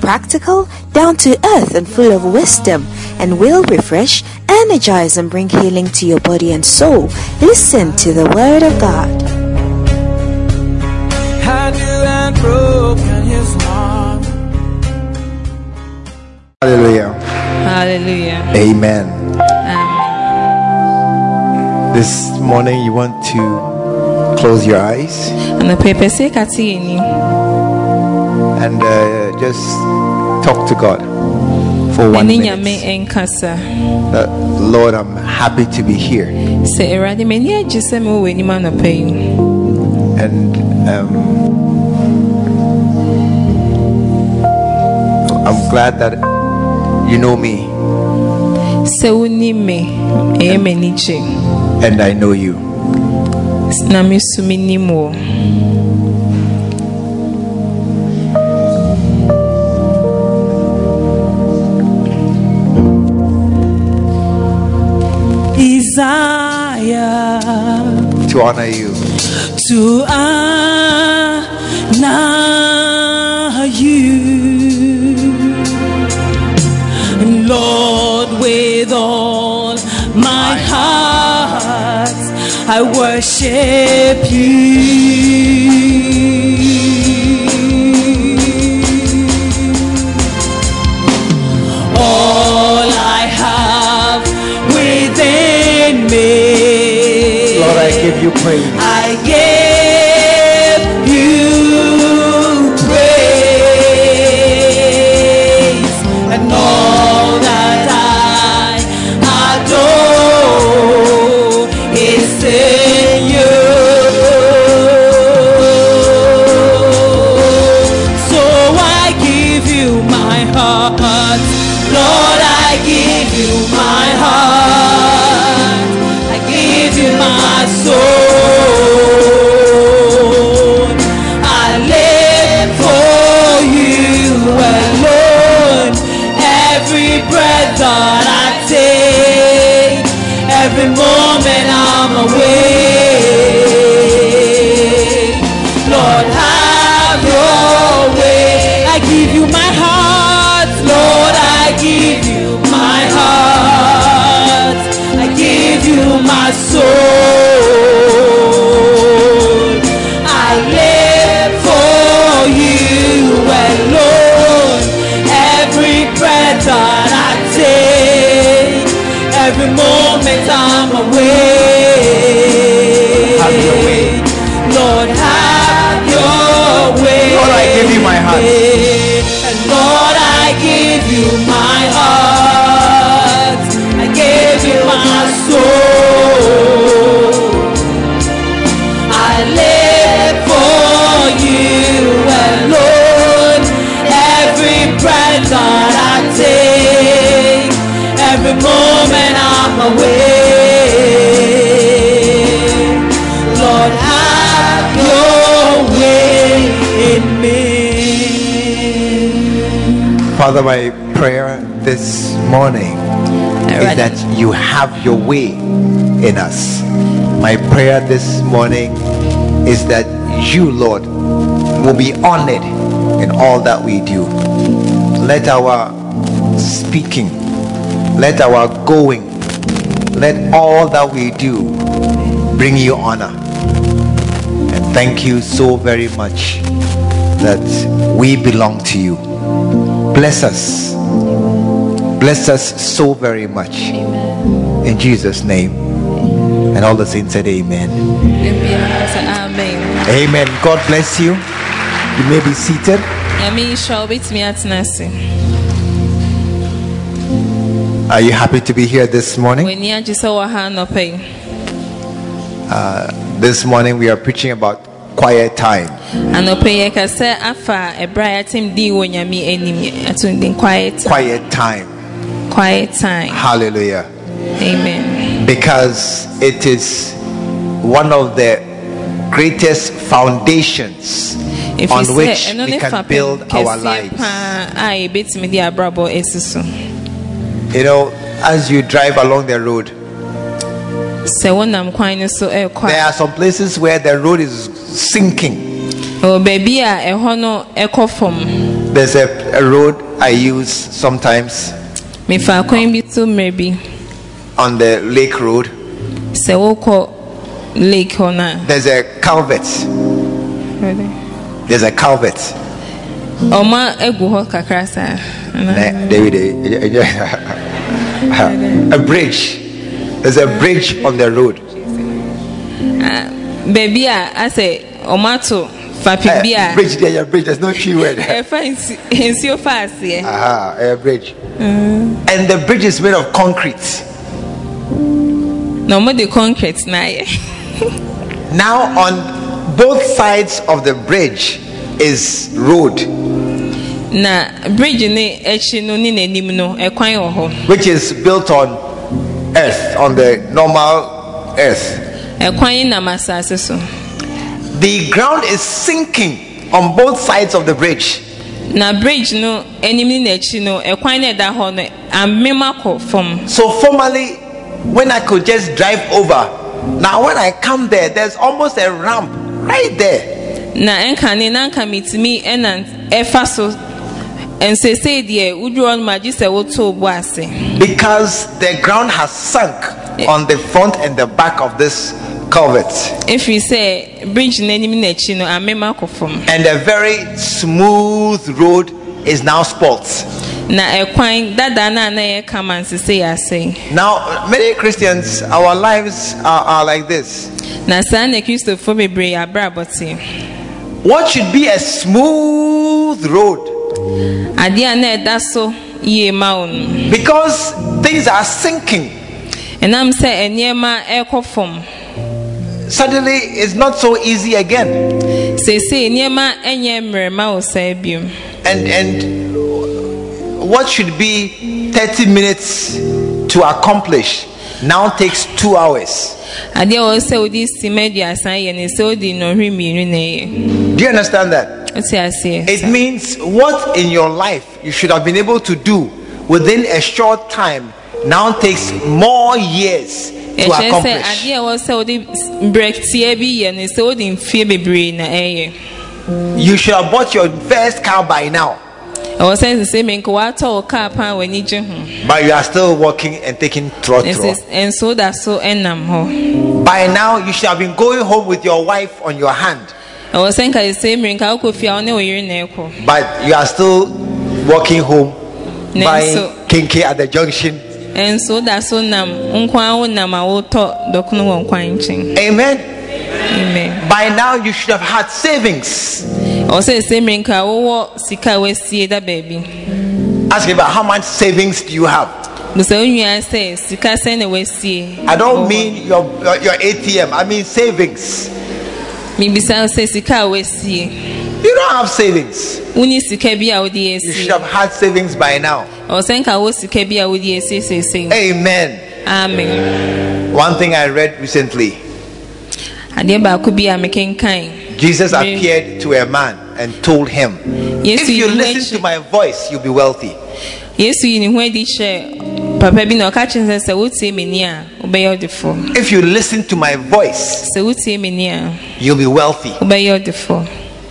practical, down to earth, and full of wisdom, and will refresh, energize, and bring healing to your body and soul. Listen to the Word of God. Hallelujah. Hallelujah. Amen. Amen. This morning you want to close your eyes and just talk to God for 1 minute. Lord, I'm happy to be here. And I'm glad that you know me. And I know you. To honor you. To honor you, Lord, with all my heart, I worship you. All I have within me, I give you praise. I give you praise, and all that I adore is in you. So I give you my heart, Lord. I give you my heart. I give you my soul. Father, my prayer this morning is that you have your way in us. My prayer this morning is that you, Lord, will be honored in all that we do. Let our speaking, let our going, let all that we do bring you honor. And thank you so very much that we belong to you. Bless us. Bless us so very much. Amen. In Jesus' name. Amen. And all the saints said amen. Amen. Amen. God bless you. You may be seated. Are you happy to be here this morning? This morning we are preaching about quiet time. Quiet time. Hallelujah. Amen. Because it is one of the greatest foundations on which we can build our lives. You know, as you drive along the road, there are some places where the road is sinking. There's a road I use sometimes on the lake road. There's a culvert. There's a culvert. A bridge. There's a bridge on the road. Baby, I say omato fapibia. Bridge, there's a bridge. There's no key word. A bridge. And the bridge is made of concrete. No more the concrete now. Now on both sides of the bridge is road, which is built on earth, on the normal earth. The ground is sinking on both sides of the bridge. So formerly, when I could just drive over, now when I come there, there's almost a ramp right there. Because the ground has sunk on the front and the back of this culvert. And a very smooth road is now spots. Now, many Christians, our lives are like this. What should be a smooth road? Because things are sinking. Suddenly, it's not so easy again. And what should be 30 minutes to accomplish now takes 2 hours. Do you understand that? It means what in your life you should have been able to do within a short time now takes more years to accomplish. You should have bought your first car by now, but you are still walking and taking trotro. By now you should have been going home with your wife on your hand, but you are still walking home buying kinky at the junction. Amen. Amen. By now you should have had savings. Ask about how much savings do you have. I don't mean your ATM, I mean savings. You don't have savings. You should have had savings by now. Amen. Amen. One thing I read recently, Jesus appeared to a man and told him, if you listen to my voice, you'll be wealthy. If you listen to my voice, you'll be wealthy.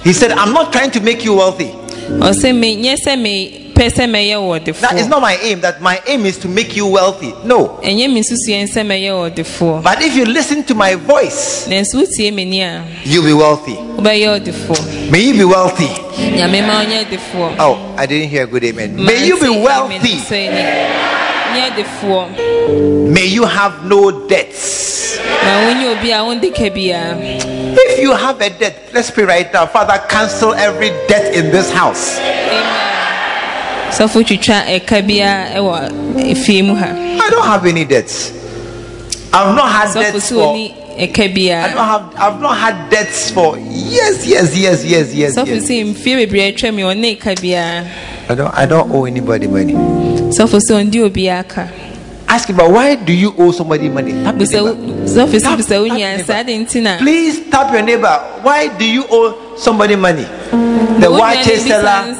He said, I'm not trying to make you wealthy. That is not my aim. That my aim is to make you wealthy. No. But if you listen to my voice, you'll be wealthy. May you be wealthy. Oh, I didn't hear a good amen. May you be wealthy. May you have no debts. If you have a debt, let's pray right now. Father, cancel every debt in this house. I don't have any debts. I've not had debts for I've not had debts for years. So I don't owe anybody money. So for ask him, but why do you owe somebody money? Tap your neighbor. Please tap your neighbor. Why do you owe somebody money? The wache seller,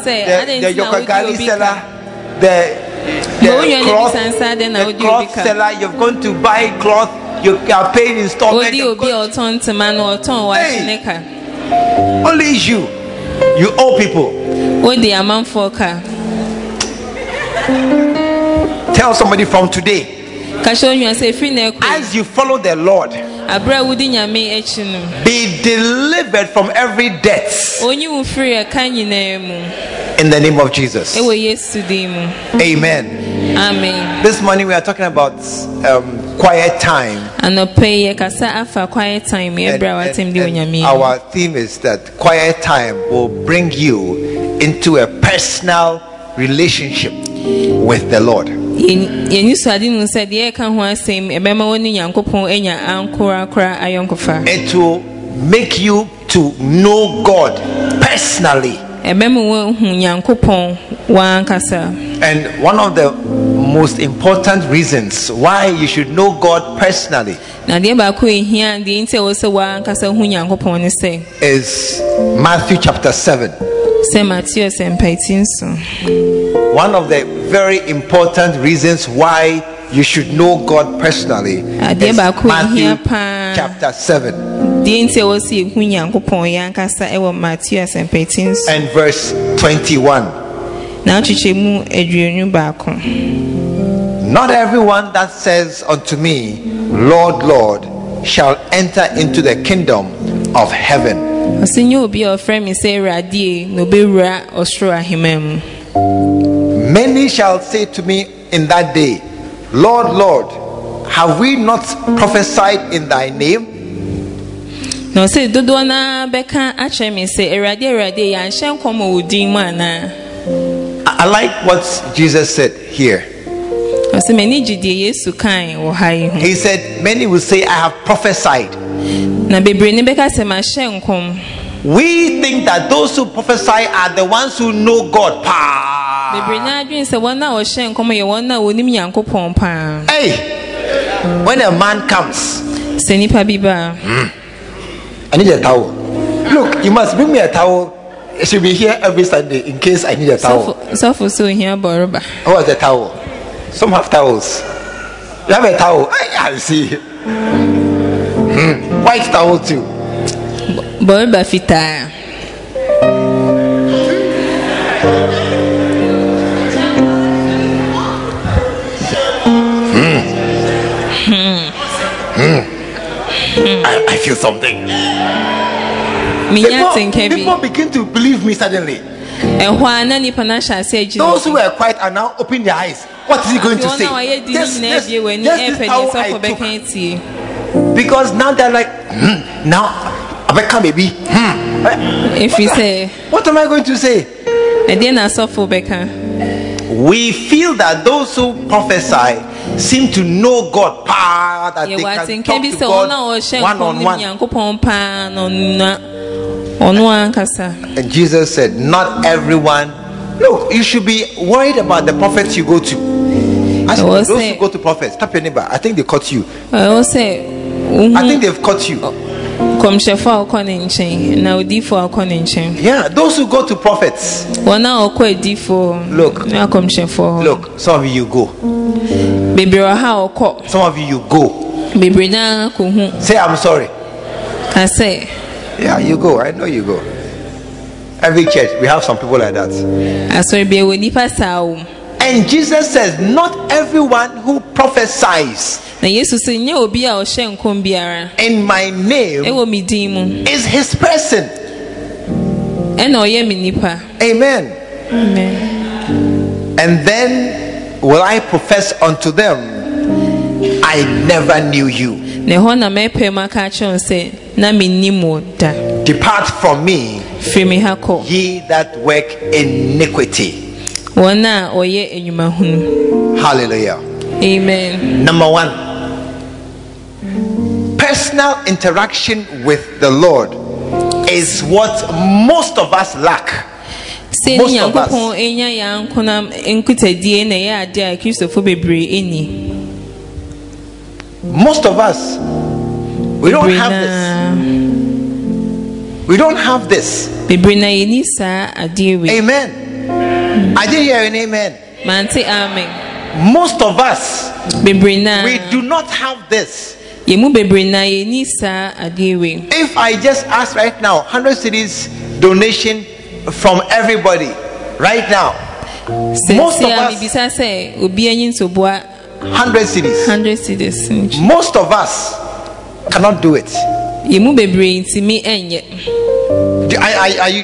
the yokagali seller, the cloth seller. You've gone to buy cloth. You are paying installment. Hey, only you. You owe people. Tell somebody from today. As you follow the Lord, be delivered from every debt. In the name of Jesus. Amen. Amen. This morning we are talking about quiet time. And our theme is that quiet time will bring you into a personal relationship with the Lord. It will make you to know God personally. And one of the most important reasons why you should know God personally is Matthew chapter 7. One of the very important reasons why you should know God personally is Matthew chapter 7 and verse 21. Not everyone that says unto me, Lord, Lord, shall enter into the kingdom of heaven. Many shall say to me in that day, Lord, Lord, have we not prophesied in thy name? I like what Jesus said here. He said, many will say, I have prophesied. We think that those who prophesy are the ones who know God. Hey, when a man comes, I need a towel. Look, you must bring me a towel. It should be here every Sunday in case I need a towel. What's the towel? Some have towels. You have a towel. I see. White towel too. I feel something. People begin to believe me suddenly. Those who were quiet are now opening their eyes. What is he going to say? Yes, because now they're like, now Abeka baby. If you say, what am I going to say? We feel that those who prophesy seem to know God, that they can talk to God one-on-one. And Jesus said, not everyone. Look, you should be worried about the prophets you go to. Those who go to prophets, tap your neighbor. I think they caught you. I think they've caught you. Yeah, those who go to prophets. Look, some of you go. Some of you go. Say, I'm sorry. I say. Yeah, you go. I know you go. Every church, we have some people like that. And Jesus says, not everyone who prophesies in my name is his person. Amen. Amen. And then will I profess unto them, I never knew you. Depart from me, ye that work iniquity. Hallelujah. Amen. Number one, personal interaction with the Lord is what most of us lack. Most of us. Most of us, we don't have this. We don't have this. Amen. I didn't hear an amen. Most of us, we do not have this. If I just ask right now, 100 cedis donation from everybody, right now, most of us, 100 cities. 100 cities. Most of us cannot do it. Do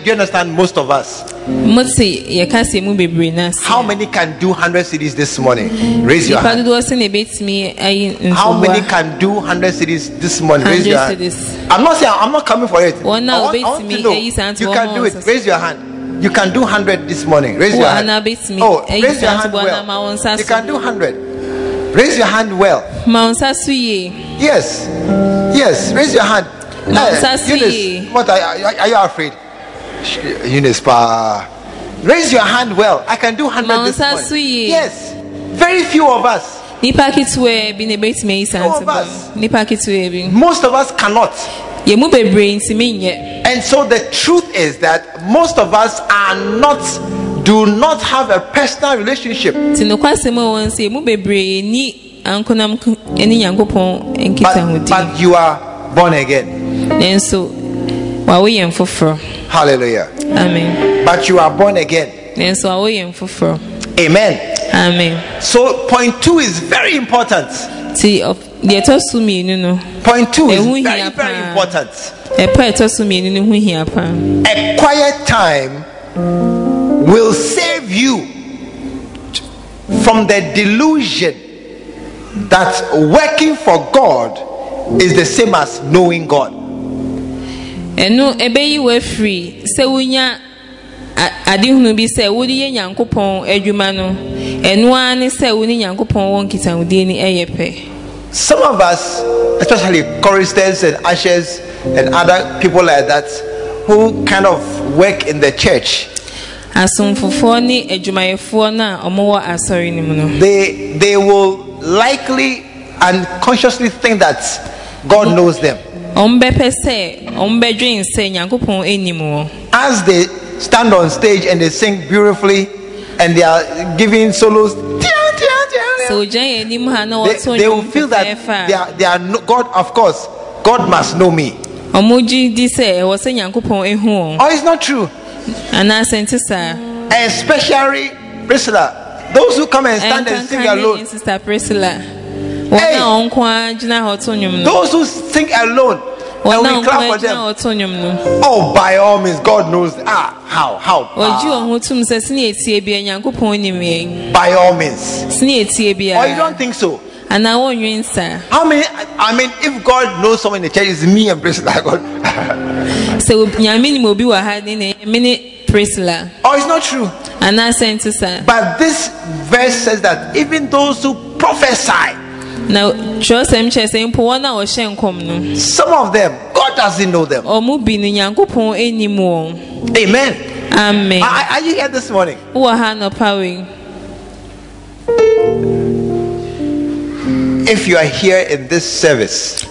you understand? Most of us. How many can do 100 cities this morning? Raise your hand. How many can do 100 cities this morning? Raise your hand. I'm not saying I'm not coming for it. I want to know. You can do it. Raise your hand. You can do 100 this morning. Raise your hand. Oh, raise your hand well. You can do 100. Raise your hand well. Yes. Yes. Raise your hand. Eunice, what are you afraid? Eunice, raise your hand well. I can do 100 this morning. Yes. Very few of us. Few of us. Most of us cannot. And so the truth is that most of us are not. Do not have a personal relationship. But you are born again. Hallelujah. Amen. But you are born again. Amen. Amen. So point 2 is very important. Point 2 is very, very important. A quiet time will save you from the delusion that working for God is the same as knowing God. Some of us, especially choristers and ushers and other people like that, who kind of work in the church, They will likely unconsciously think that God knows them. As they stand on stage and they sing beautifully and they are giving solos, they will feel that they are God, of course, God must know me. Or it's not true. And especially Priscilla, those who come and stand and sing alone. Hey, those who sing alone and we clap for them. Oh, by all means, God knows. By all means. Or you don't think so? I mean, if God knows someone in the church, it's me and Priscilla. So, oh, it's not true. But this verse says that even those who prophesy, some of them, God doesn't know them. Amen. Amen. Are you here this morning? If you are here in this service,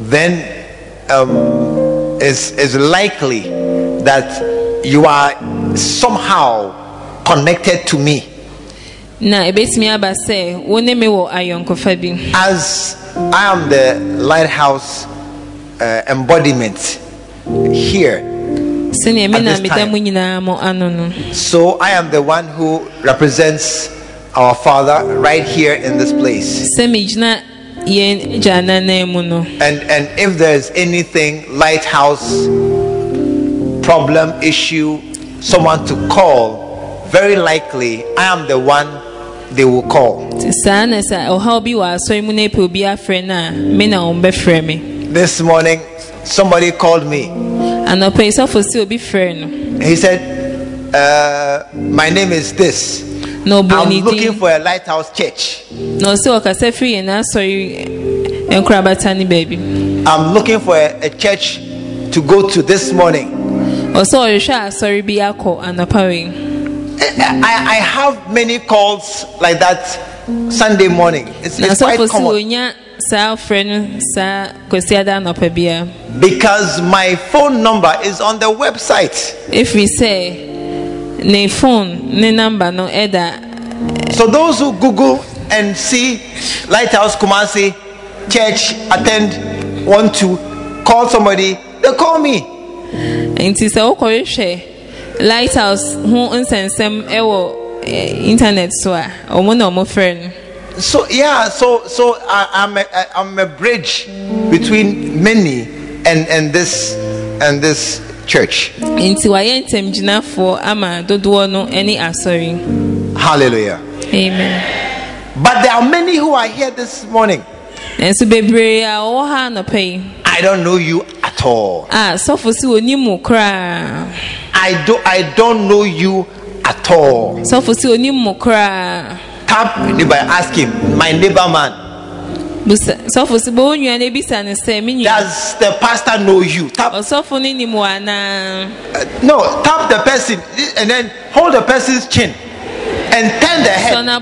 then it's likely that you are somehow connected to me. As I am the Lighthouse embodiment here. So I am the one who represents our Father right here in this place. And if there's anything, Lighthouse problem, issue, someone to call, very likely I am the one they will call. This morning somebody called me. He said, my name is this. I'm looking for a Lighthouse Church. I'm looking for a church to go to this morning. I have many calls like that Sunday morning. It's quite common. Because my phone number is on the website. If we say ne phone, ne number, no edda. So those who Google and see Lighthouse Kumasi Church attend 1 2 call somebody, they call me. Lighthouse who unsensem ewo internet soa omo na omo friend. So yeah, so I'm a bridge between many and this church. Inti wa yentem jina for ama dodo no any asori. Hallelujah. Amen. But there are many who are here this morning. I don't know you at all. I don't know you at all. Tap by asking my neighbor man. Does the pastor know you? Tap. No, tap the person and then hold the person's chin and turn the head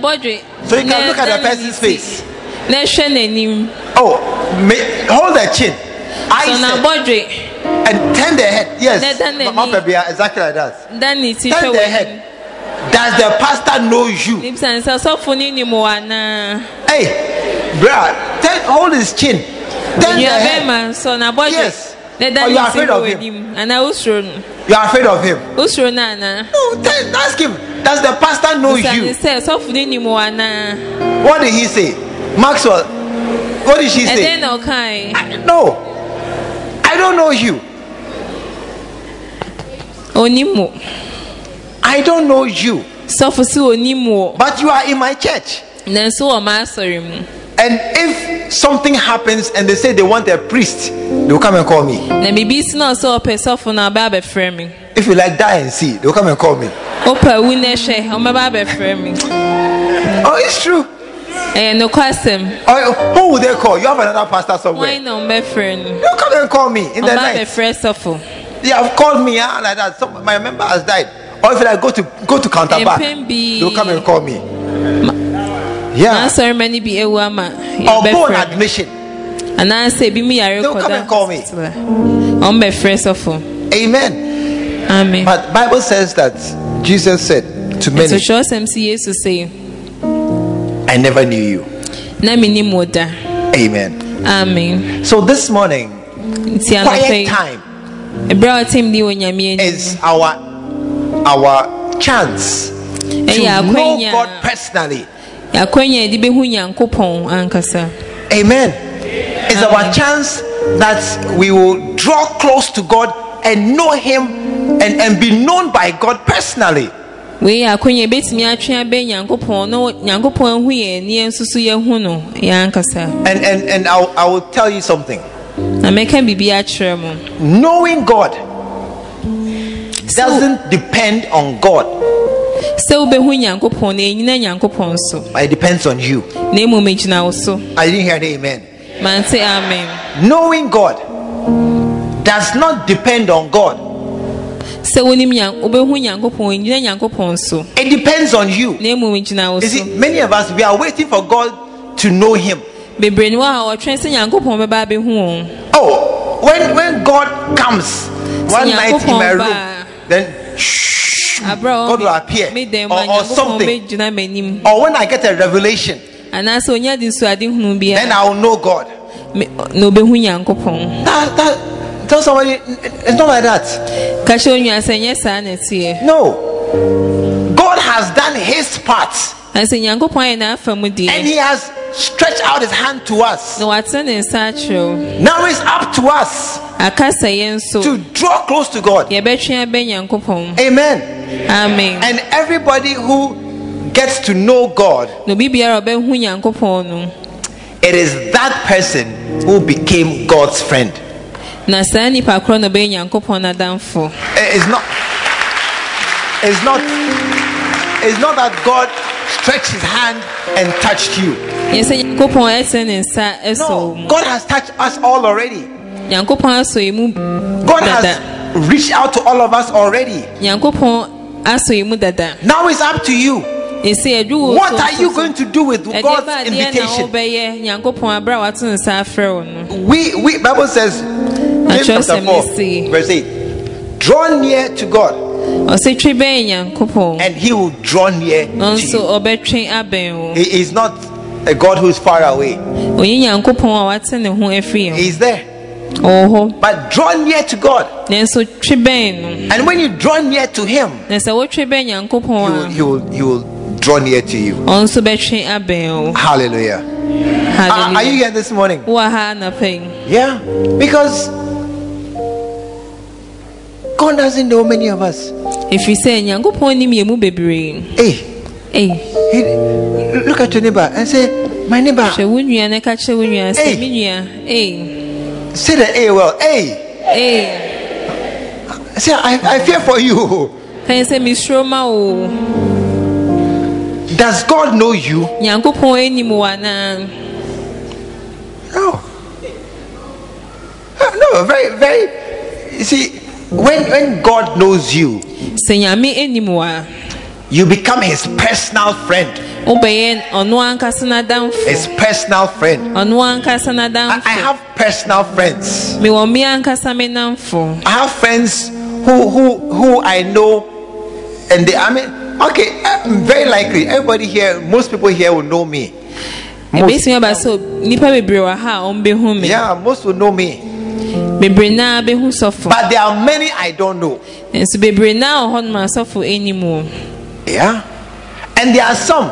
so you can look at the person's face. Hold the chin. And turn the head. Yes, exactly like that. Turn the head. Does the pastor know you? Hey, bruh, hold his chin. Turn the head. Yes. Or you are afraid of him. You are afraid of him. No, ask him. Does the pastor know you? What did he say? Maxwell, what did she say? I don't know you. Onimo. I don't know you. But you are in my church. And if something happens and they say they want a priest, they will come and call me. If you like die and see, they will come and call me. Oh, it's true. No question. Who would they call? You have another pastor somewhere. Why not, my friend? You come and call me in the night. They have called me like that. So my member has died. Or if I go to counterpart, they'll come and call me. Yeah. Or go on admission. They'll come and call me. Amen. Amen. But the Bible says that Jesus said to many, I never knew you. Amen. Amen. So this morning, quiet time is our chance to know God personally. Amen. It's our chance that we will draw close to God and know Him and be known by God personally. And I will tell you something. Knowing God doesn't depend on God. It depends on you. I didn't hear the amen. Knowing God does not depend on God. It depends on you. You see, many of us, we are waiting for God to know Him. Oh, when God comes one night in my room, then shh, God will appear or something. Or when I get a revelation, then I will know God. Tell somebody, it's not like that. No, God has done His part, and He has stretched out His hand to us. Now it's up to us to draw close to God. Amen. Amen. And everybody who gets to know God, it is that person who became God's friend. It's not It's not that God stretched his hand and touched you. No, God has touched us all already. God has reached out to all of us already. Now it's up to you. What are you going to do with God's invitation? We Bible says, James chapter 4, verse 8, draw near to God, and he will draw near to you. He is not a God who is far away. He is there. But draw near to God, and when you draw near to him, he will draw near to you. Hallelujah. Are you here this morning? Yeah, because God doesn't know many of us. If you say, hey, look at your neighbor and say, my neighbor. Hey. Say that, hey, well, hey. Hey. Say, I fear for you. Does God know you? No, very, very. You see, when God knows you, you become his personal friend. His personal friend. I have personal friends. I have friends who I know, and they, I mean, okay, very likely everybody here, most people here will know me. Most will know me. But there are many I don't know. Yeah. And there are some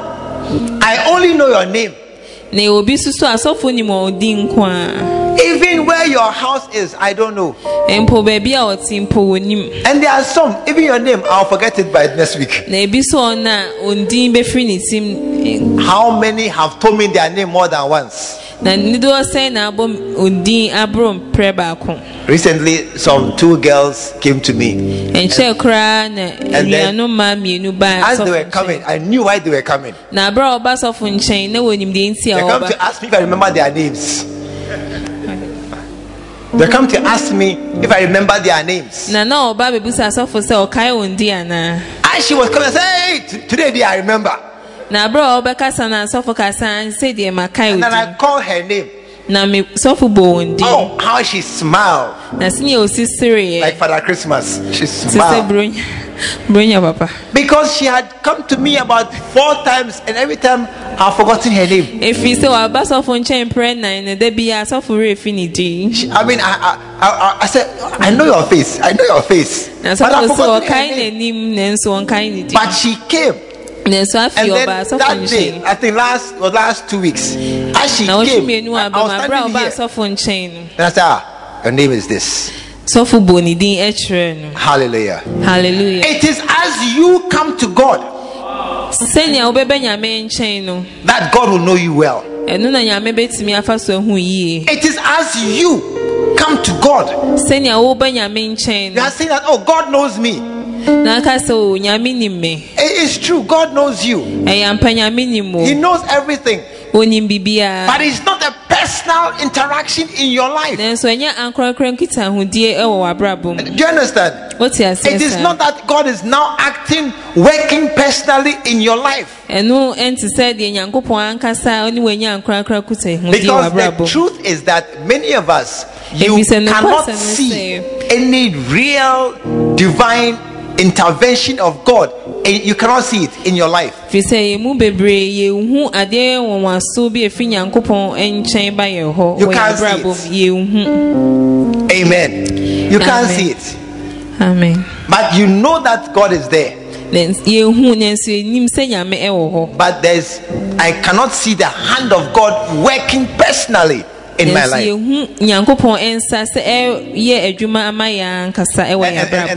I only know your name. Even where your house is, I don't know. And there are some, even your name, I'll forget it by next week. How many have told me their name more than once? Recently, some two girls came to me, and then, as they were coming, I knew why they were coming. They come to ask me if I remember their names. They come to ask me if I remember their names. As she was coming, I said, hey, today dear, I remember. And then I call her name. Oh, how she smiled. Like Father Christmas. She smiled. Because she had come to me about 4 times, and every time I've forgotten her name. I said, I know your face. I know your face. But I've forgotten her name. But she came. And then that day, I think last 2 weeks, as she came, I was standing here. And I said, your name is this. Hallelujah. Hallelujah. It is as you come to God that God will know you well. It is as you come to God. You are saying that, oh, God knows me. It's true, God knows you. He knows everything. But it's not a personal interaction in your life. Do you understand? It is not that God is now acting, working personally in your life. Because the truth is that many of us, you cannot see any real divine intervention of God, and you cannot see it in your life. You can't see it. Amen. But you know that God is there. But I cannot see the hand of God working personally in my life. And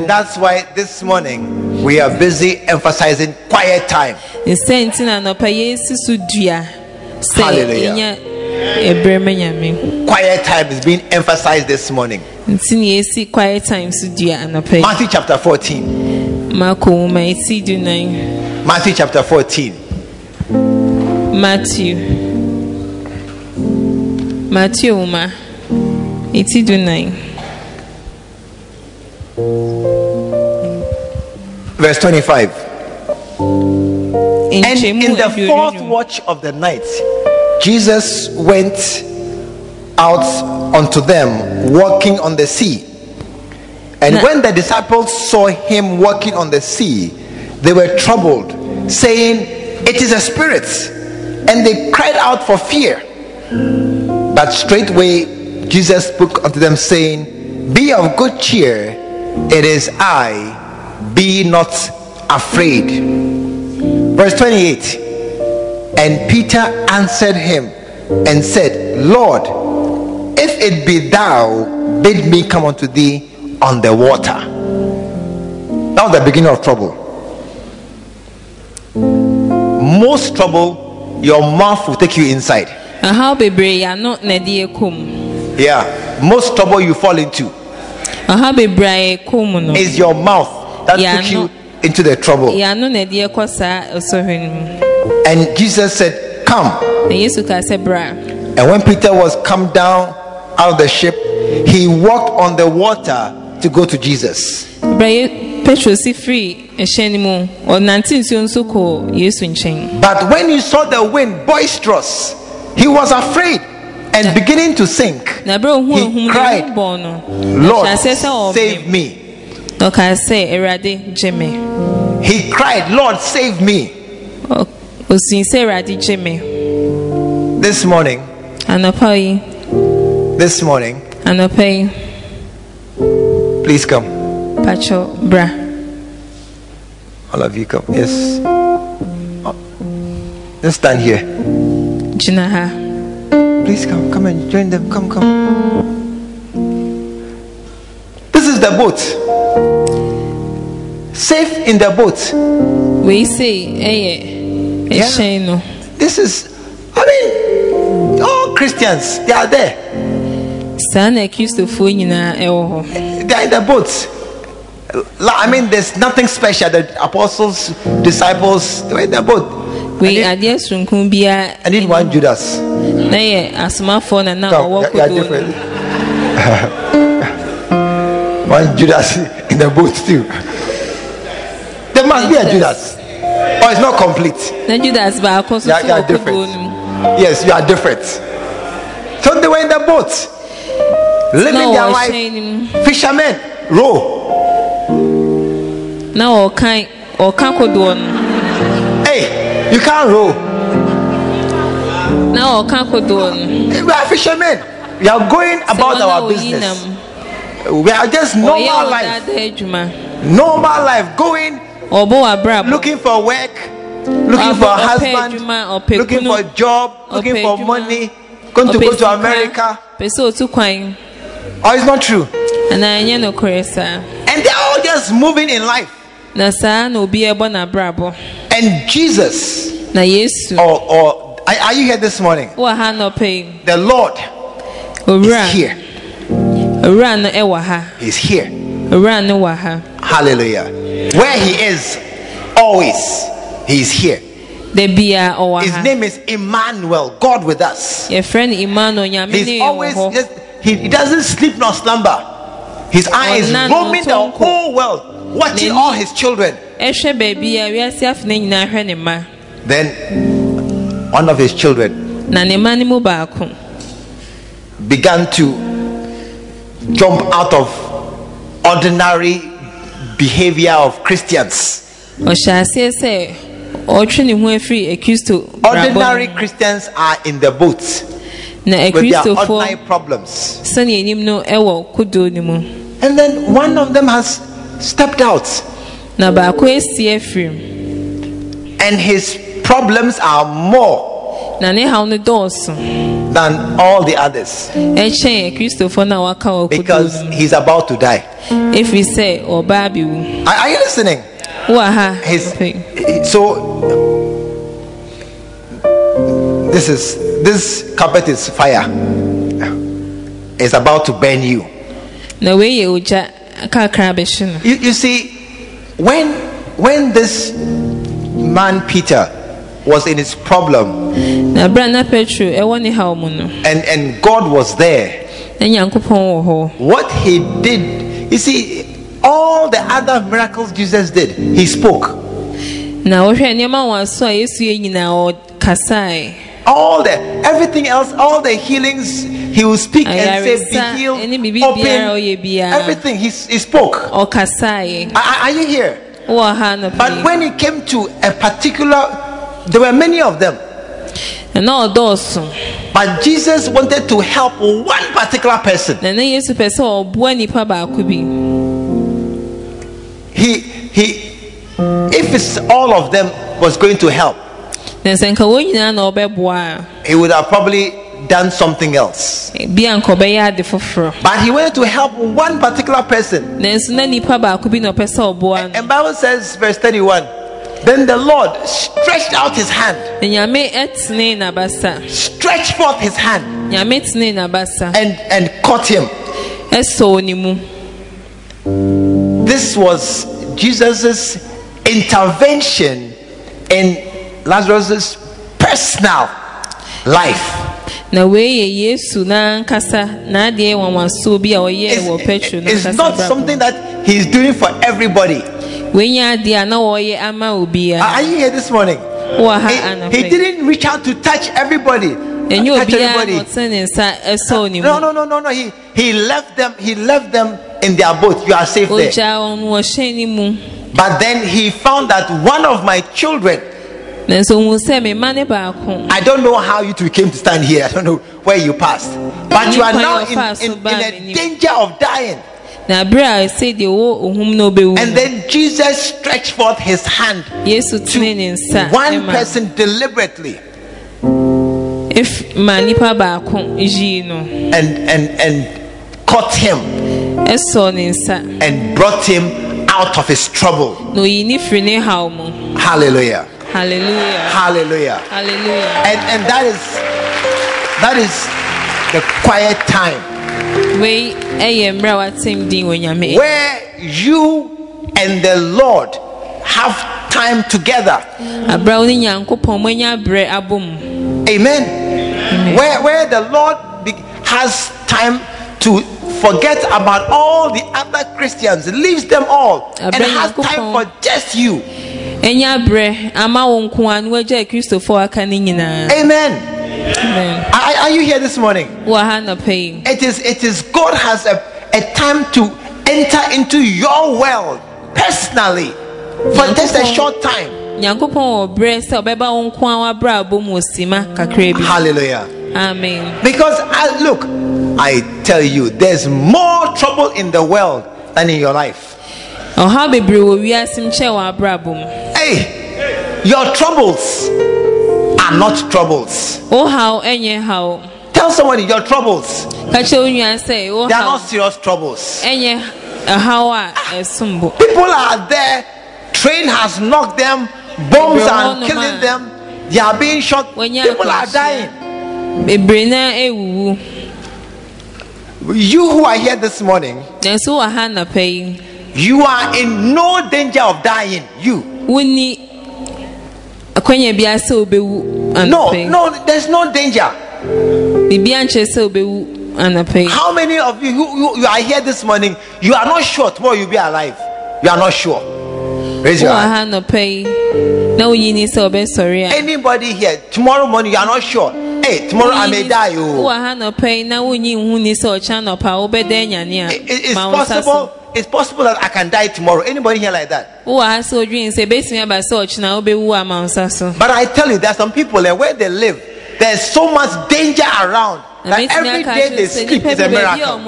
that's why this morning we are busy emphasizing quiet time. Hallelujah. Quiet time is being emphasized this morning. Matthew chapter 14. Matthew chapter 14. Matthew Uma 89. Verse 25. And in the fourth watch of the night, Jesus went out unto them, walking on the sea. And when the disciples saw him walking on the sea, they were troubled, saying, "It is a spirit." And they cried out for fear. But straightway Jesus spoke unto them, saying, "Be of good cheer, it is I, be not afraid." Verse 28. And Peter answered him and said, "Lord, if it be thou, bid me come unto thee on the water." That was the beginning of trouble. Most trouble, your mouth will take you inside. Yeah, most trouble you fall into is your mouth that took you into the trouble. And Jesus said, "Come." And when Peter was come down out of the ship, he walked on the water to go to Jesus. But when he saw the wind boisterous, he was afraid, and beginning to sink, he cried, "Lord, save me." He cried, "Lord, save me." This morning, please come. All of you come. Yes. Just stand here. Please come. Come and join them. Come. This is the boat. Safe in the boat. We say, yeah. This is, all Christians, they are there. They are in the boats. There's nothing special. The apostles, disciples, they were in the boat. I need one Judas. One Judas in the boat too. There must be a Judas. Or it's not complete. You are different. Yes, you are different. So they were in the boat, living their life. Fishermen, row. Now, hey, you can't row. Now, we are fishermen. We are going about our business. We are just normal life. Normal life, going. Looking for work, looking for a husband, looking for a job, looking for money, going to go to America. Oh, it's not true. And they're all just moving in life. And Jesus, are you here this morning? The Lord is here. He's here. Hallelujah. Where he is, always he is here. His name is Emmanuel, God with us. He's always, he doesn't sleep nor slumber. His eye is roaming the whole world, watching all his children. Then one of his children began to jump out of ordinary behavior of Christians. Ordinary Christians are in the boats with their ordinary problems. And then one of them has stepped out, and his problems are more than all the others, because he's about to die. If we say, are you listening? So this carpet is fire. It's about to burn you. You see, when when this man Peter was in his problem and God was there, what he did, you see, all the other miracles Jesus did, he spoke. Everything else, all the healings, he will speak and say, be healed, open, everything, he spoke. Are you here? But when it came to a particular, there were many of them, but Jesus wanted to help one particular person. If it's all of them was going to help, he would have probably done something else. But he wanted to help one particular person. And Bible says, verse 31, then the Lord stretched out his hand, stretched forth his hand, and caught him. This was Jesus's intervention in Lazarus' personal life. It's not something that he's doing for everybody. Are you here this morning? He didn't reach out to touch everybody. No. He left them. He left them in their boat. You are safe there. But then he found that one of my children, I don't know how you two came to stand here. I don't know where you passed. But you are now in a danger of dying. And then Jesus stretched forth his hand to one person deliberately. And caught him. And brought him out of his trouble. Hallelujah. Hallelujah. Hallelujah. Hallelujah. And that is the quiet time where you and the Lord have time together. Amen. Amen. Where the Lord has time to forget about all the other Christians, leaves them all, and has time for just you. Amen. Are you here this morning? It is God has a time to enter into your world personally for just a short time. Hallelujah. Amen. Because I tell you, there's more trouble in the world than in your life. Hey, your troubles are not troubles. Tell somebody your troubles, they are not serious troubles. People are there, train has knocked them, bombs are killing them, they are being shot, people are dying. You who are here this morning, you are in no danger of dying. No, there's no danger. How many of you who are here this morning, you are not sure tomorrow you'll be alive? You are not sure. Raise your hand. Anybody here, tomorrow morning you are not sure. Hey, tomorrow I may die. It's possible. It's possible that I can die tomorrow. Anybody here like that? But I tell you, there are some people there, where they live, there's so much danger around that every day they sleep is a miracle.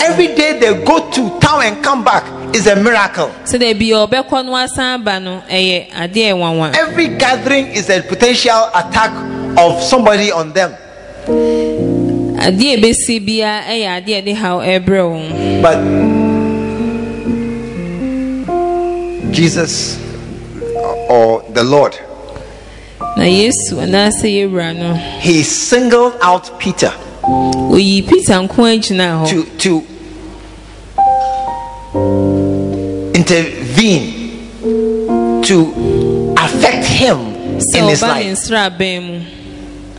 Every day they go to town and come back is a miracle. Every gathering is a potential attack of somebody on them. But Jesus, or the Lord, he singled out Peter to intervene to affect him in his life.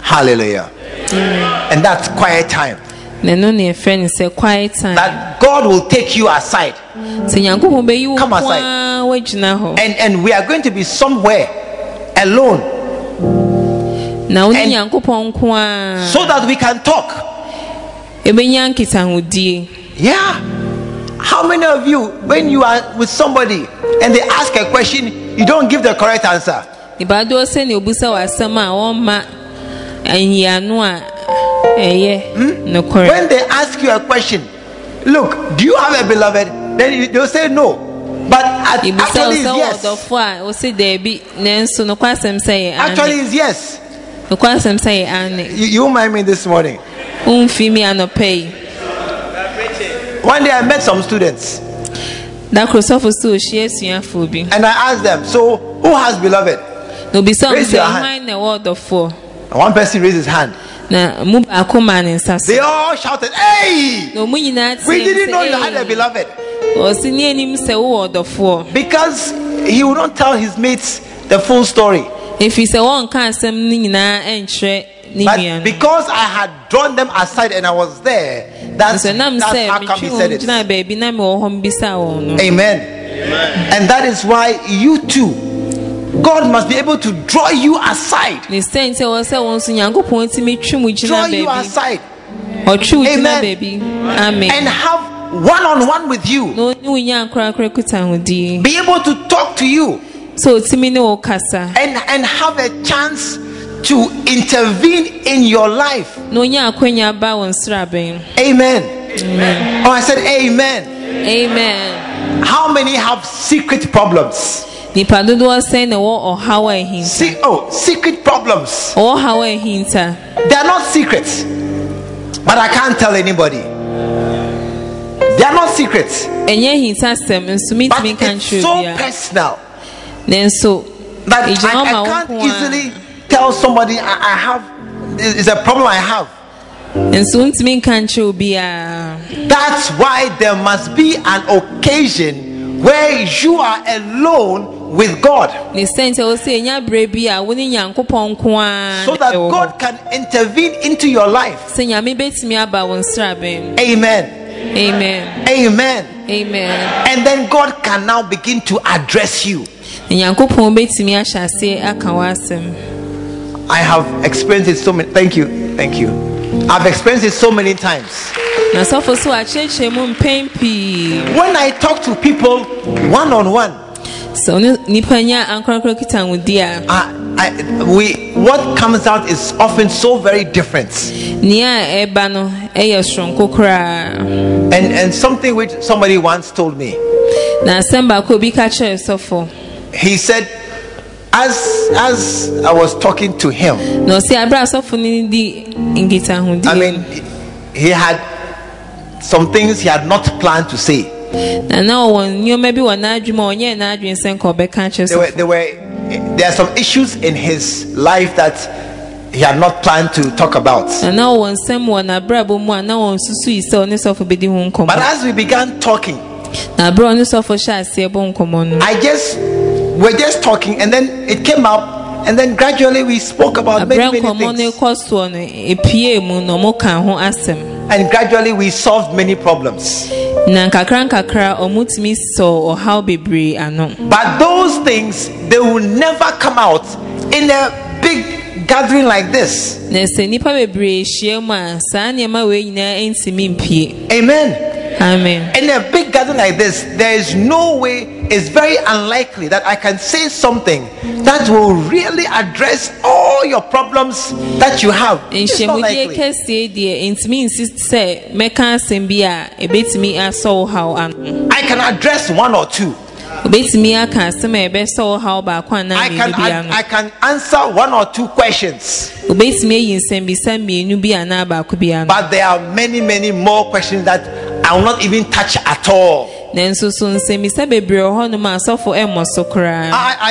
Hallelujah. Amen. And that's quiet time. That God will take you aside. Come aside. And we are going to be somewhere alone. And so that we can talk. Yeah. How many of you, when you are with somebody and they ask a question, you don't give the correct answer? When they ask you a question, look, do you have a beloved? Then they'll say no. But actually it's yes. Actually it's yes. You won't mind me this morning. One day I met some students. And I asked them, so who has beloved? Raise your hand. And one person raised his hand. They all shouted, hey! We didn't know you had a beloved. Because he would not tell his mates the full story. But because I had drawn them aside and I was there, that's how come he said it. Amen. Amen. And that is why you too, God must be able to draw you aside. Draw you aside. Amen. Amen. And have one-on-one with you. Be able to talk to you. And have a chance to intervene in your life. Amen. Amen. Oh, I said amen. Amen. How many have secret problems? Secret problems. They are not secrets, but I can't tell anybody. They are not secrets, but it's so personal that I can't easily tell somebody I have, it's a problem I have. That's why there must be an occasion where you are alone with God, so that God can intervene into your life. Amen. Amen. Amen. Amen. And then God can now begin to address you. I have experienced it so many. Thank you. Thank you. I've experienced it so many times. When I talk to people one-on-one, what comes out is often so very different. And something which somebody once told me. He said, as I was talking to him, he had some things he had not planned to say. There are some issues in his life that he had not planned to talk about. But as we began talking, we're just talking, and then it came up, and then gradually we spoke about many things. And gradually we solved many problems. But those things, they will never come out in a big gathering like this. Amen. Amen. In a big gathering like this, there is no way, it's very unlikely that I can say something that will really address all your problems that you have. It's not likely. I can address one or two. I can answer one or two questions. But there are many more questions that I will not even touch at all. Are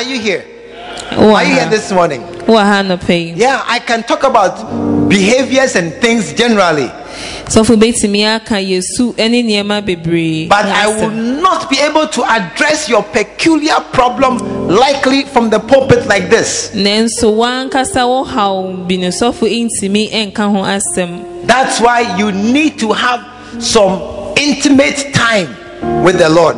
you here this morning? Yeah, I can talk about behaviors and things generally. But I will not be able to address your peculiar problem likely from the pulpit like this. That's why you need to have some intimate time with the Lord.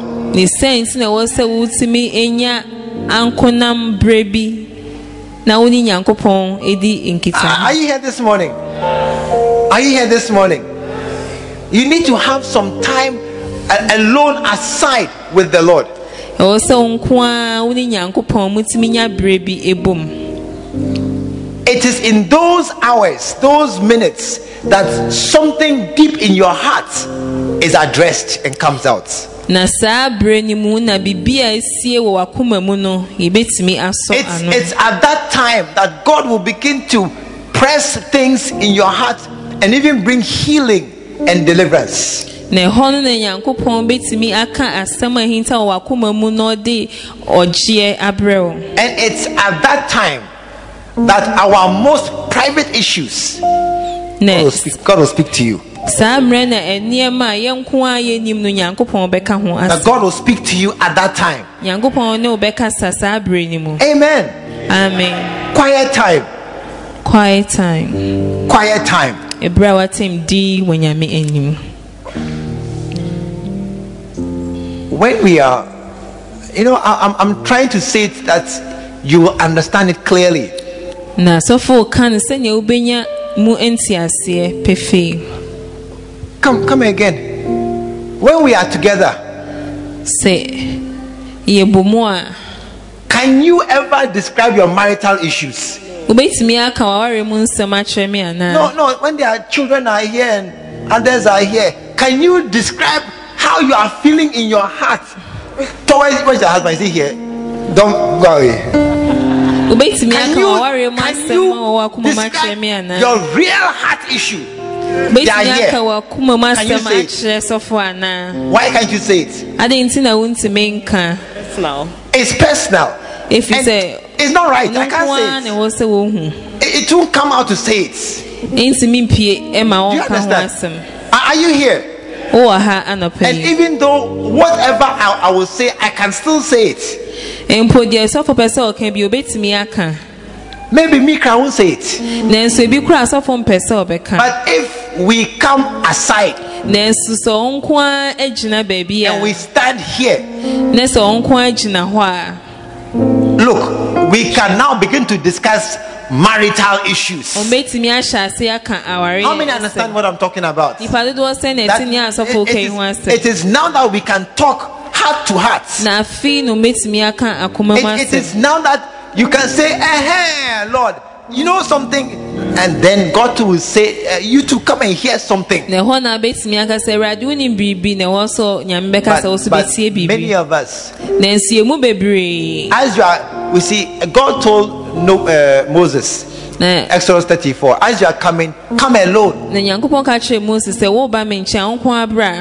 Are you here this morning? Are you here this morning? You need to have some time alone aside with the Lord. It is in those hours, those minutes, that something deep in your heart is addressed and comes out. It's at that time that God will begin to press things in your heart and even bring healing and deliverance. And it's at that time that our most private issues, God will speak to you. That God will speak to you at that time. Amen. Amen. Quiet time. When we are, I'm trying to say it that you will understand it clearly. Come again. When we are together, can you ever describe your marital issues? No, when their children are here and others are here, can you describe how you are feeling in your heart towards your husband? Is he here? Don't go away. Can you describe your real heart issue? They are here. Can you say it? Why can't you say it? It's personal. If you say it's not right, I can't say it. It won't come out to say it. Do you understand? Are you here? And even though whatever I will say, I can still say it. Maybe Mika won't say it. But if we come aside and we stand here, look, we can now begin to discuss marital issues. How many understand what I'm talking about? It is now that we can talk heart to heart. It is now that you can say, Lord, you know something, and then God will say, you two come and hear something. But many of us, as you are, we see, God told Moses, Exodus 34, as you are coming, come alone.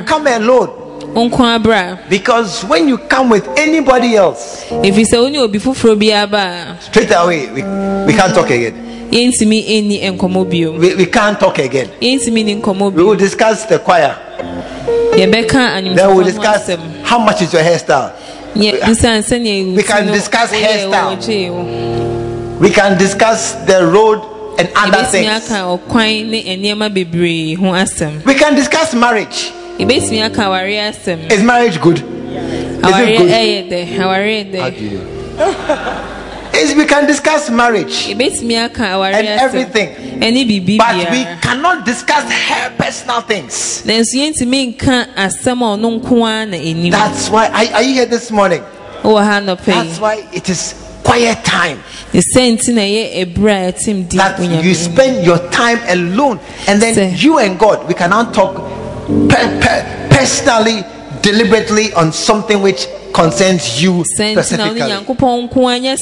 Come alone. Because when you come with anybody else, straight away we can't talk again. We can't talk again. We will discuss the choir. Then we will discuss how much is your hairstyle. We can discuss hairstyle. We can discuss the road and other things. We can discuss marriage. Is marriage good? Is it good? We can discuss marriage and everything, but we cannot discuss her personal things. That's why are you here this morning? That's why it is quiet time, that you spend your time alone, and then you and God, we cannot talk personally, deliberately on something which concerns you specifically. Hallelujah.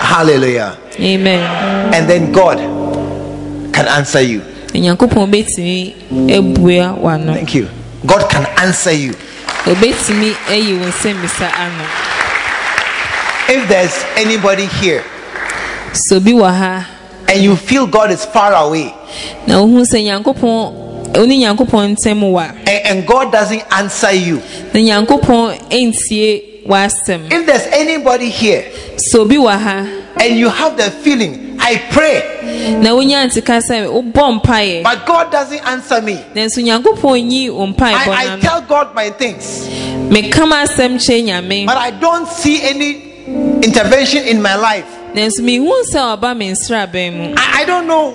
Hallelujah. Amen. And then God can answer you. Thank you. God can answer you. If there's anybody here and you feel God is far away and God doesn't answer you, if there's anybody here and you have the feeling, I pray but God doesn't answer me, I tell God my things but I don't see any intervention in my life, I don't know.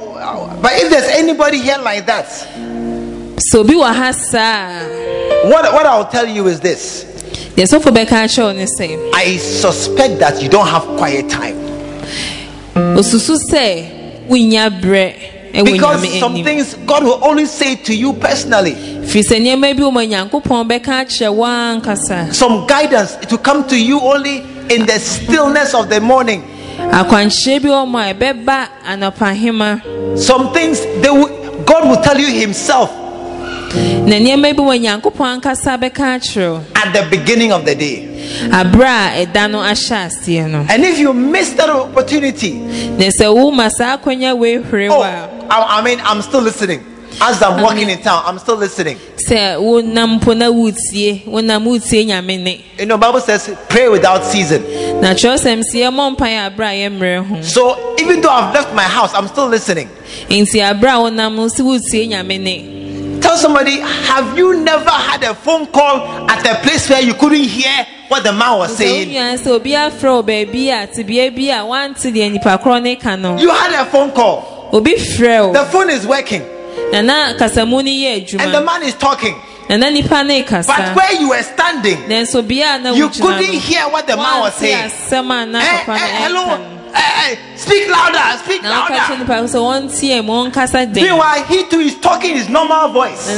But if there's anybody here like that, what I'll tell you is this: I suspect that you don't have quiet time, because some things God will only say to you personally. Some guidance to come to you only in the stillness of the morning. Some things God will tell you himself at the beginning of the day. And if you miss that opportunity, I'm still listening. As I'm walking in town, I'm still listening. You know, Bible says, pray without season. So, even though I've left my house, I'm still listening. Tell somebody, have you never had a phone call at a place where you couldn't hear what the man was saying? You had a phone call. The phone is working. And the man is talking. But where you were standing, you couldn't hear what the man was saying. Hello, speak louder, speak louder. Meanwhile, he too is talking his normal voice. It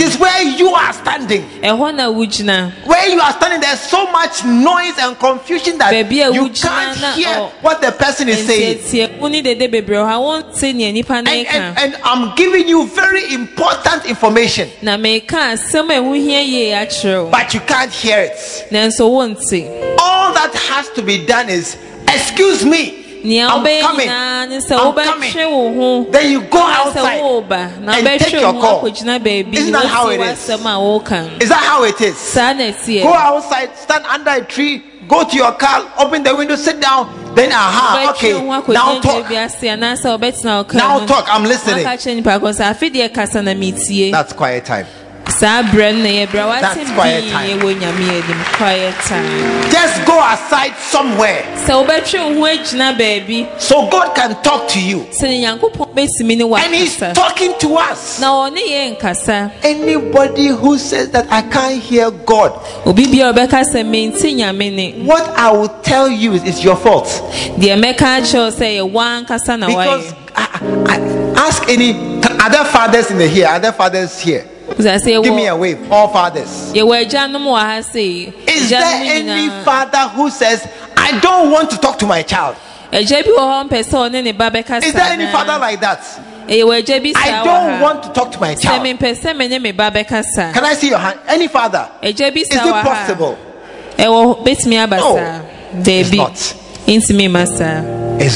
is where you are standing. Where you are standing, there's so much noise and confusion that you can't hear what the person is saying. And I'm giving you very important information, but you can't hear it. All that has to be done is, excuse me, I'm coming. Then you go outside and take your call. Isn't that how it is? Is that how it is? Go outside, stand under a tree, go to your car, open the window, sit down, then okay, now talk. Now talk, I'm listening. That's quiet time. That's quiet time. Just go aside somewhere so God can talk to you. And he's talking to us. Anybody who says that I can't hear God, what I will tell you is your fault. Because ask any other fathers here. Give me a wave, all fathers. Is there any father who says, I don't want to talk to my child? Is there any father like that? I don't want to talk to my child. Can I see your hand? Any father? Is it possible? No, it's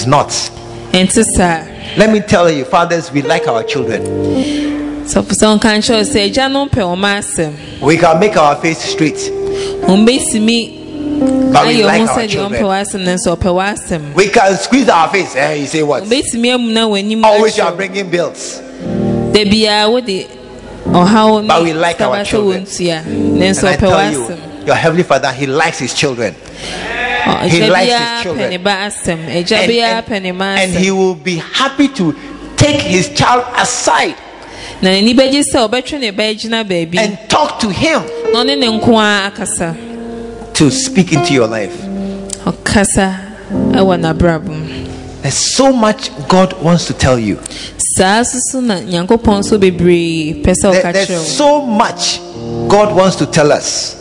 not. It's not. Let me tell you, fathers, we like our children. We can make our face straight, but we like our children. We can squeeze our face. You say what? Always you are bringing bills. But we like our children. And I tell you, your Heavenly Father, He likes His children. He likes His children. And He will be happy to take His child aside and talk to him, to speak into your life. There's so much God wants to tell you. There's so much God wants to tell us,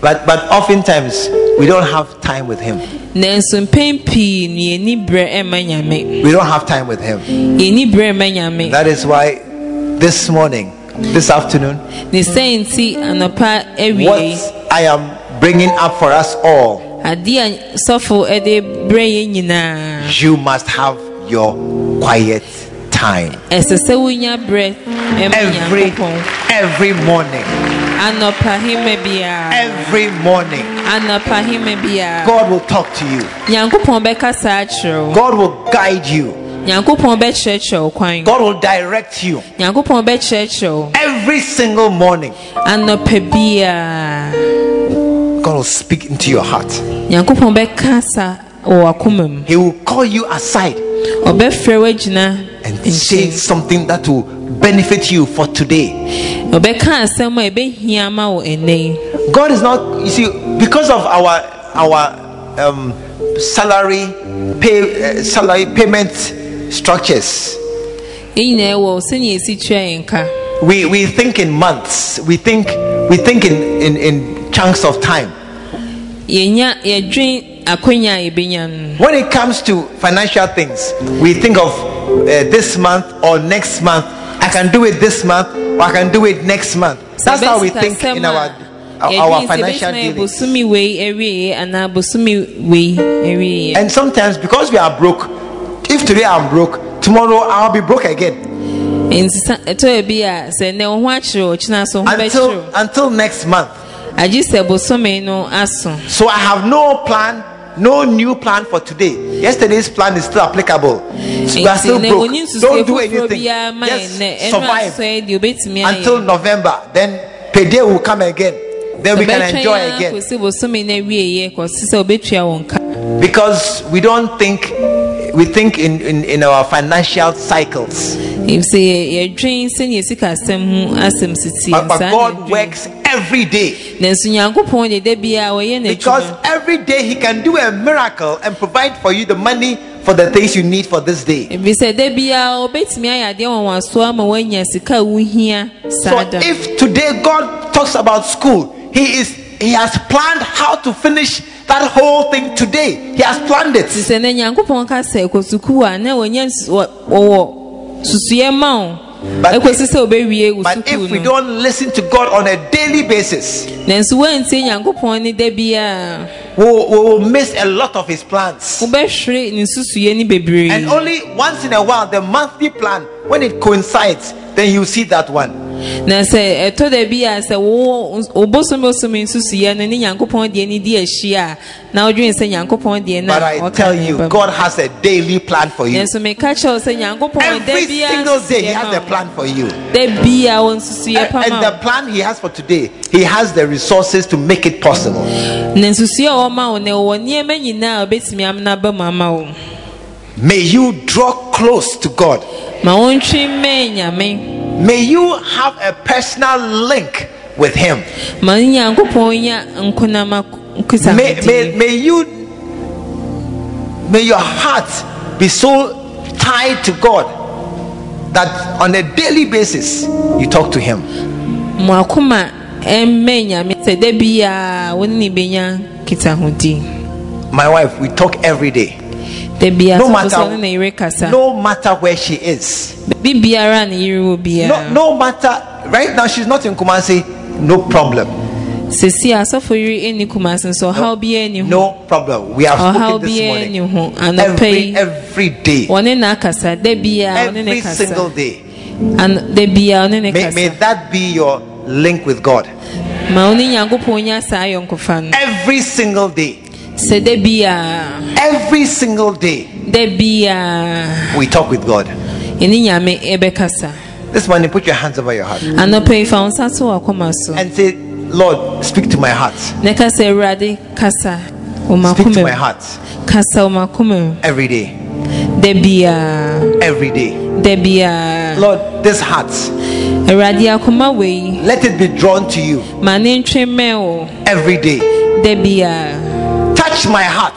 but oftentimes we don't have time with him. We don't have time with him. That is why this morning this afternoon, what I am bringing up for us all, you must have your quiet time every morning. Every morning, God will talk to you. God will guide you. God will direct you every single morning. God will speak into your heart. He will call you aside and say something that will benefit you for today. God is not, you see, because of our salary payment structures, we think in months, we think in chunks of time. When it comes to financial things, we think of this month or next month. I can do it this month, or I can do it next month. That's how we think in our financial dealings. And sometimes, because we are broke, if today I'm broke, tomorrow I'll be broke again. Until next month. So I have no plan, no new plan for today. Yesterday's plan is still applicable. So we are still broke. Don't do anything. Just survive until November. Then payday will come again. Then we can enjoy again. Because we don't think. We think in our financial cycles. But God works every day. Because every day He can do a miracle and provide for you the money for the things you need for this day. So if today God talks about school, He has planned how to finish that whole thing today. He has planned it. But if we don't listen to God on a daily basis, we will miss a lot of His plans. And only once in a while, the monthly plan, when it coincides, then you see that one. But I tell you, God has a daily plan for you. Every single day He has a plan for you. And the plan He has for today, He has the resources to make it possible. May you draw close to God. May you have a personal link with Him. May your heart be so tied to God that on a daily basis you talk to Him. My wife, we talk every day. No matter where she is. No matter. Right now she's not in Kumasi. No problem. No problem. We have spoken this morning. Every day. Every single day. May that be your link with God. Every single day. Every single day we talk with God. This morning, put your hands over your heart and say, Lord, speak to my heart. Speak to my heart. Every day. Every day. Lord, this heart, let it be drawn to you every day. Touch my heart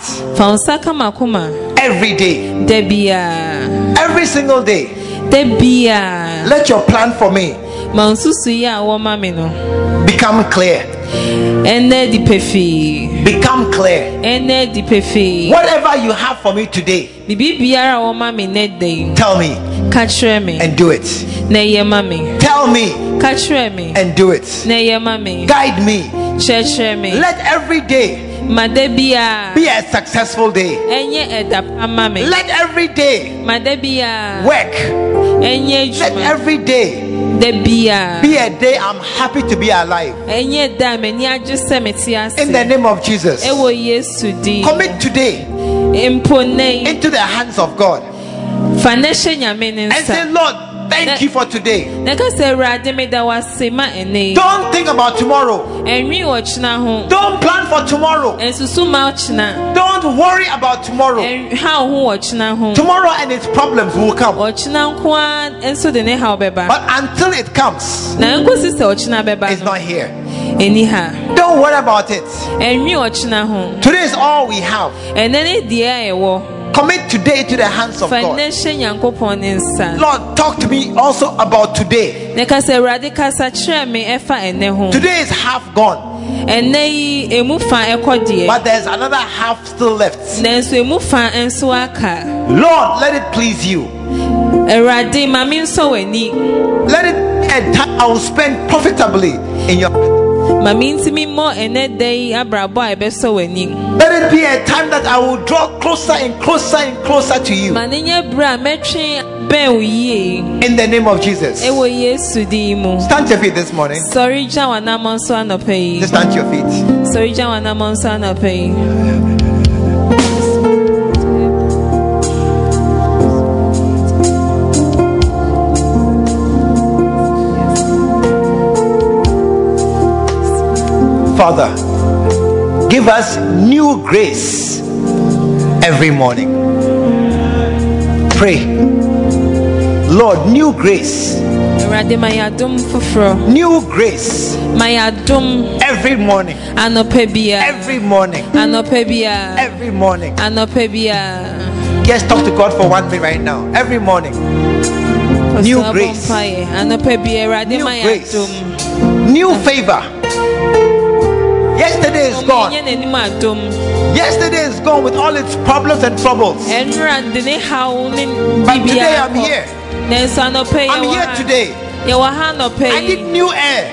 every day, every single day. Let your plan for me become clear. Become clear. Whatever you have for me today, tell me. and do it. Tell me and do it. Guide me. Let every day be a successful day. Let every day work. Let every day be a day I'm happy to be alive. In the name of Jesus. Commit today into the hands of God. And say, Lord, thank you for today. Don't think about tomorrow. Don't plan for tomorrow. Don't worry about tomorrow. Tomorrow and its problems will come. But until it comes, it's not here. Don't worry about it. Today is all we have. Commit today to the hands of God. Lord, talk to me also about today. Today is half gone, but there's another half still left. Lord, let it please you. Let it I will spend profitably in your. Let it be a time that I will draw closer and closer and closer to you. In the name of Jesus. Stand your feet this morning. Just stand your feet. Father, give us new grace every morning. Pray, Lord, new grace. New grace every morning. Every morning. Every morning. Just talk to God for 1 minute right now. Every morning. New grace. New grace. New favor. Yesterday is gone. Yesterday is gone with all its problems and troubles. But today I'm here. I'm here today. I need new air.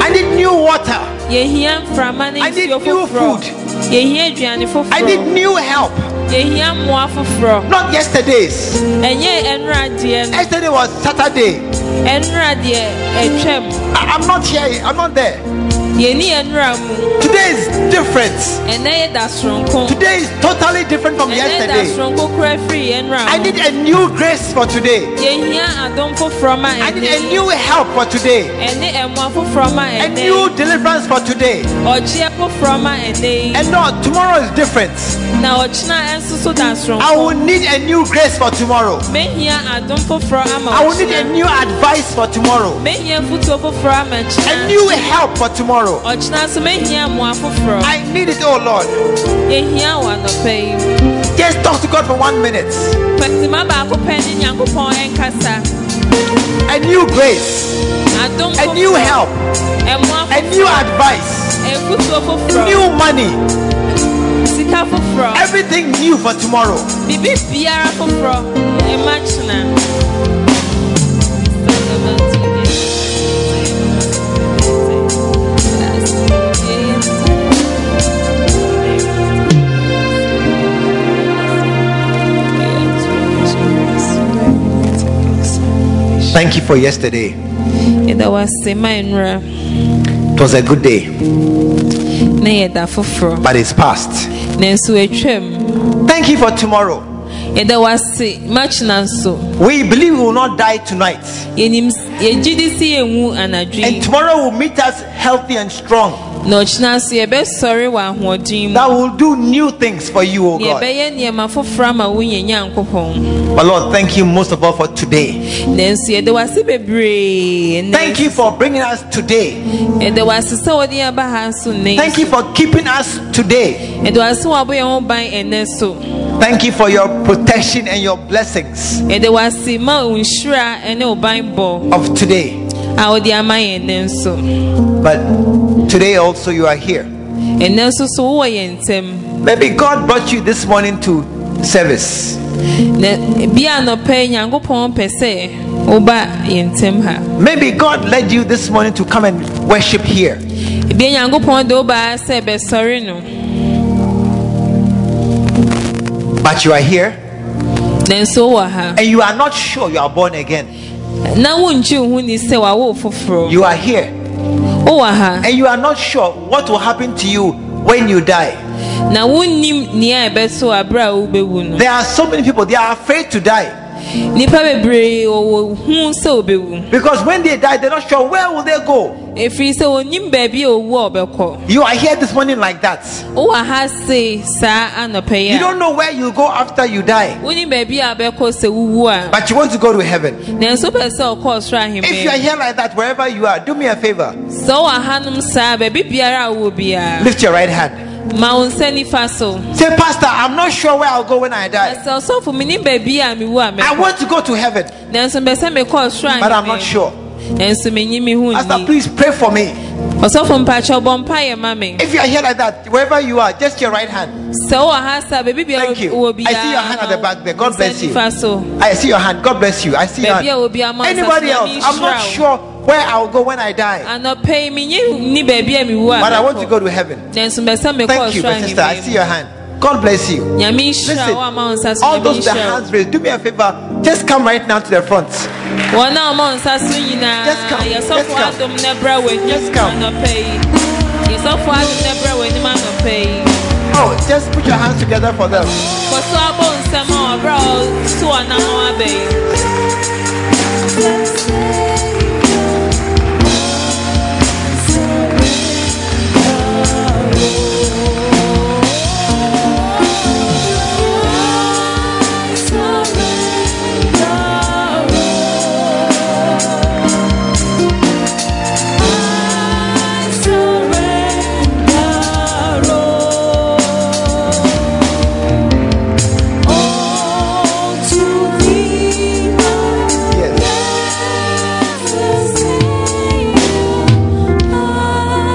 I need new water. I need new food. I need new help. Not yesterday's. Yesterday was Saturday. I'm not here. I'm not there. Today is different. Today is totally different from yesterday. I need a new grace for today. I need a new help for today. A new deliverance for today. And no, tomorrow is different. I will need a new grace for tomorrow. I will need a new advice for tomorrow. A new help for tomorrow. I need it, oh Lord. Just talk to God for 1 minute. A new grace, a new help, a new advice, a new money. Everything new for tomorrow. Thank you for yesterday. It was a good day, but it's past. Thank you for tomorrow. We believe we will not die tonight. And tomorrow will meet us healthy and strong. That will do new things for you, O God. But Lord, thank you most of all for today. Thank you for bringing us today. Thank you for keeping us today. Thank you for your protection and your blessings of today. But today also you are here. Maybe God brought you this morning to service. Maybe God led you this morning to come and worship here. But you are here and you are not sure you are born again. You are here and you are not sure what will happen to you when you die. There are so many people, they are afraid to die. Because when they die, they're not sure where will they go. You are here this morning like that. You don't know where you go after you die. But you want to go to heaven. If you are here like that, wherever you are, do me a favor. Lift your right hand. Say, Pastor, I'm not sure where I'll go when I die. I want to go to heaven, but I'm not sure. Pastor, please pray for me. If you are here like that, wherever you are, just your right hand. Thank you. I see your hand at the back there. God bless you. I see your hand. God bless you. I see your hand. Anybody else? I'm not sure where I will go when I die, but I want to go to heaven. Thank you, my sister. I see your hand. God bless you. Listen, all those with their hands raised, do me a favor, just come right now to the front. Just come. Oh, just put your hands together for them.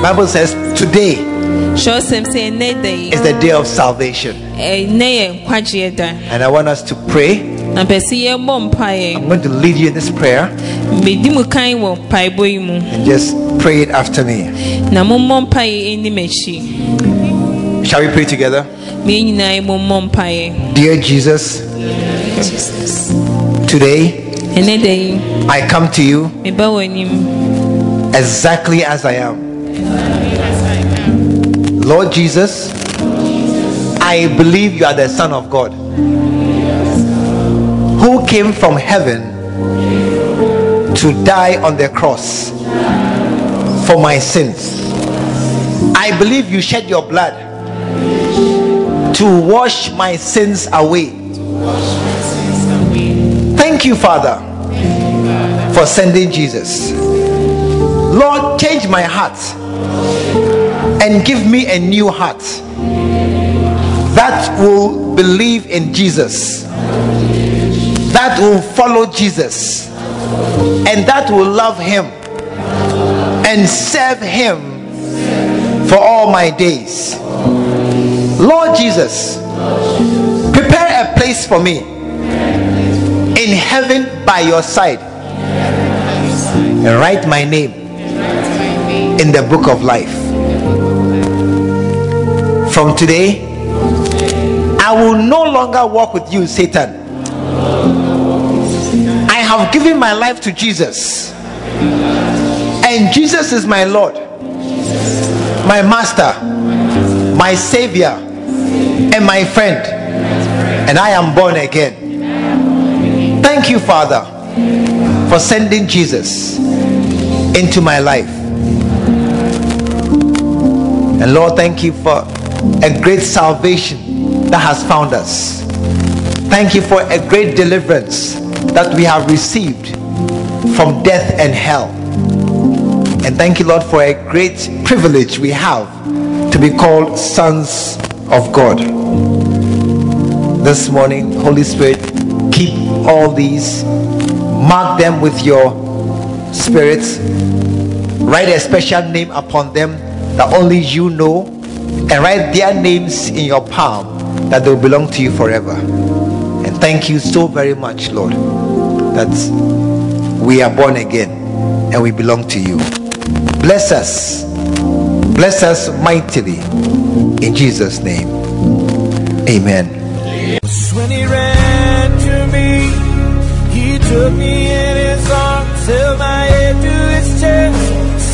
Bible says today is the day of salvation, and I want us to pray. I'm going to lead you in this prayer and just pray it after me. Shall we pray together? Dear Jesus, today I come to you exactly as I am. Lord Jesus, I believe you are the Son of God who came from heaven to die on the cross for my sins. I believe you shed your blood to wash my sins away. Thank you, Father, for sending Jesus. Lord, change my heart and give me a new heart that will believe in Jesus, that will follow Jesus, and that will love him and serve him for all my days. Lord Jesus, prepare a place for me in heaven by your side, and write my name in the book of life. From today, I will no longer walk with you, Satan. I have given my life to Jesus, and Jesus is my Lord, my Master, my Savior, and my friend, and I am born again. Thank you, Father, for sending Jesus into my life. And Lord, thank you for a great salvation that has found us. Thank you for a great deliverance that we have received from death and hell. And thank you, Lord, for a great privilege we have to be called sons of God. This morning, Holy Spirit, keep all these, mark them with your Spirit, write a special name upon them that only you know, and write their names in your palm, that they will belong to you forever. And And thank you so very much, Lord, that we are born again and we belong to you. Bless us. Bless us mightily. In Jesus' name. Amen. When he ran to me, he took me in his arms, held my head to his chest,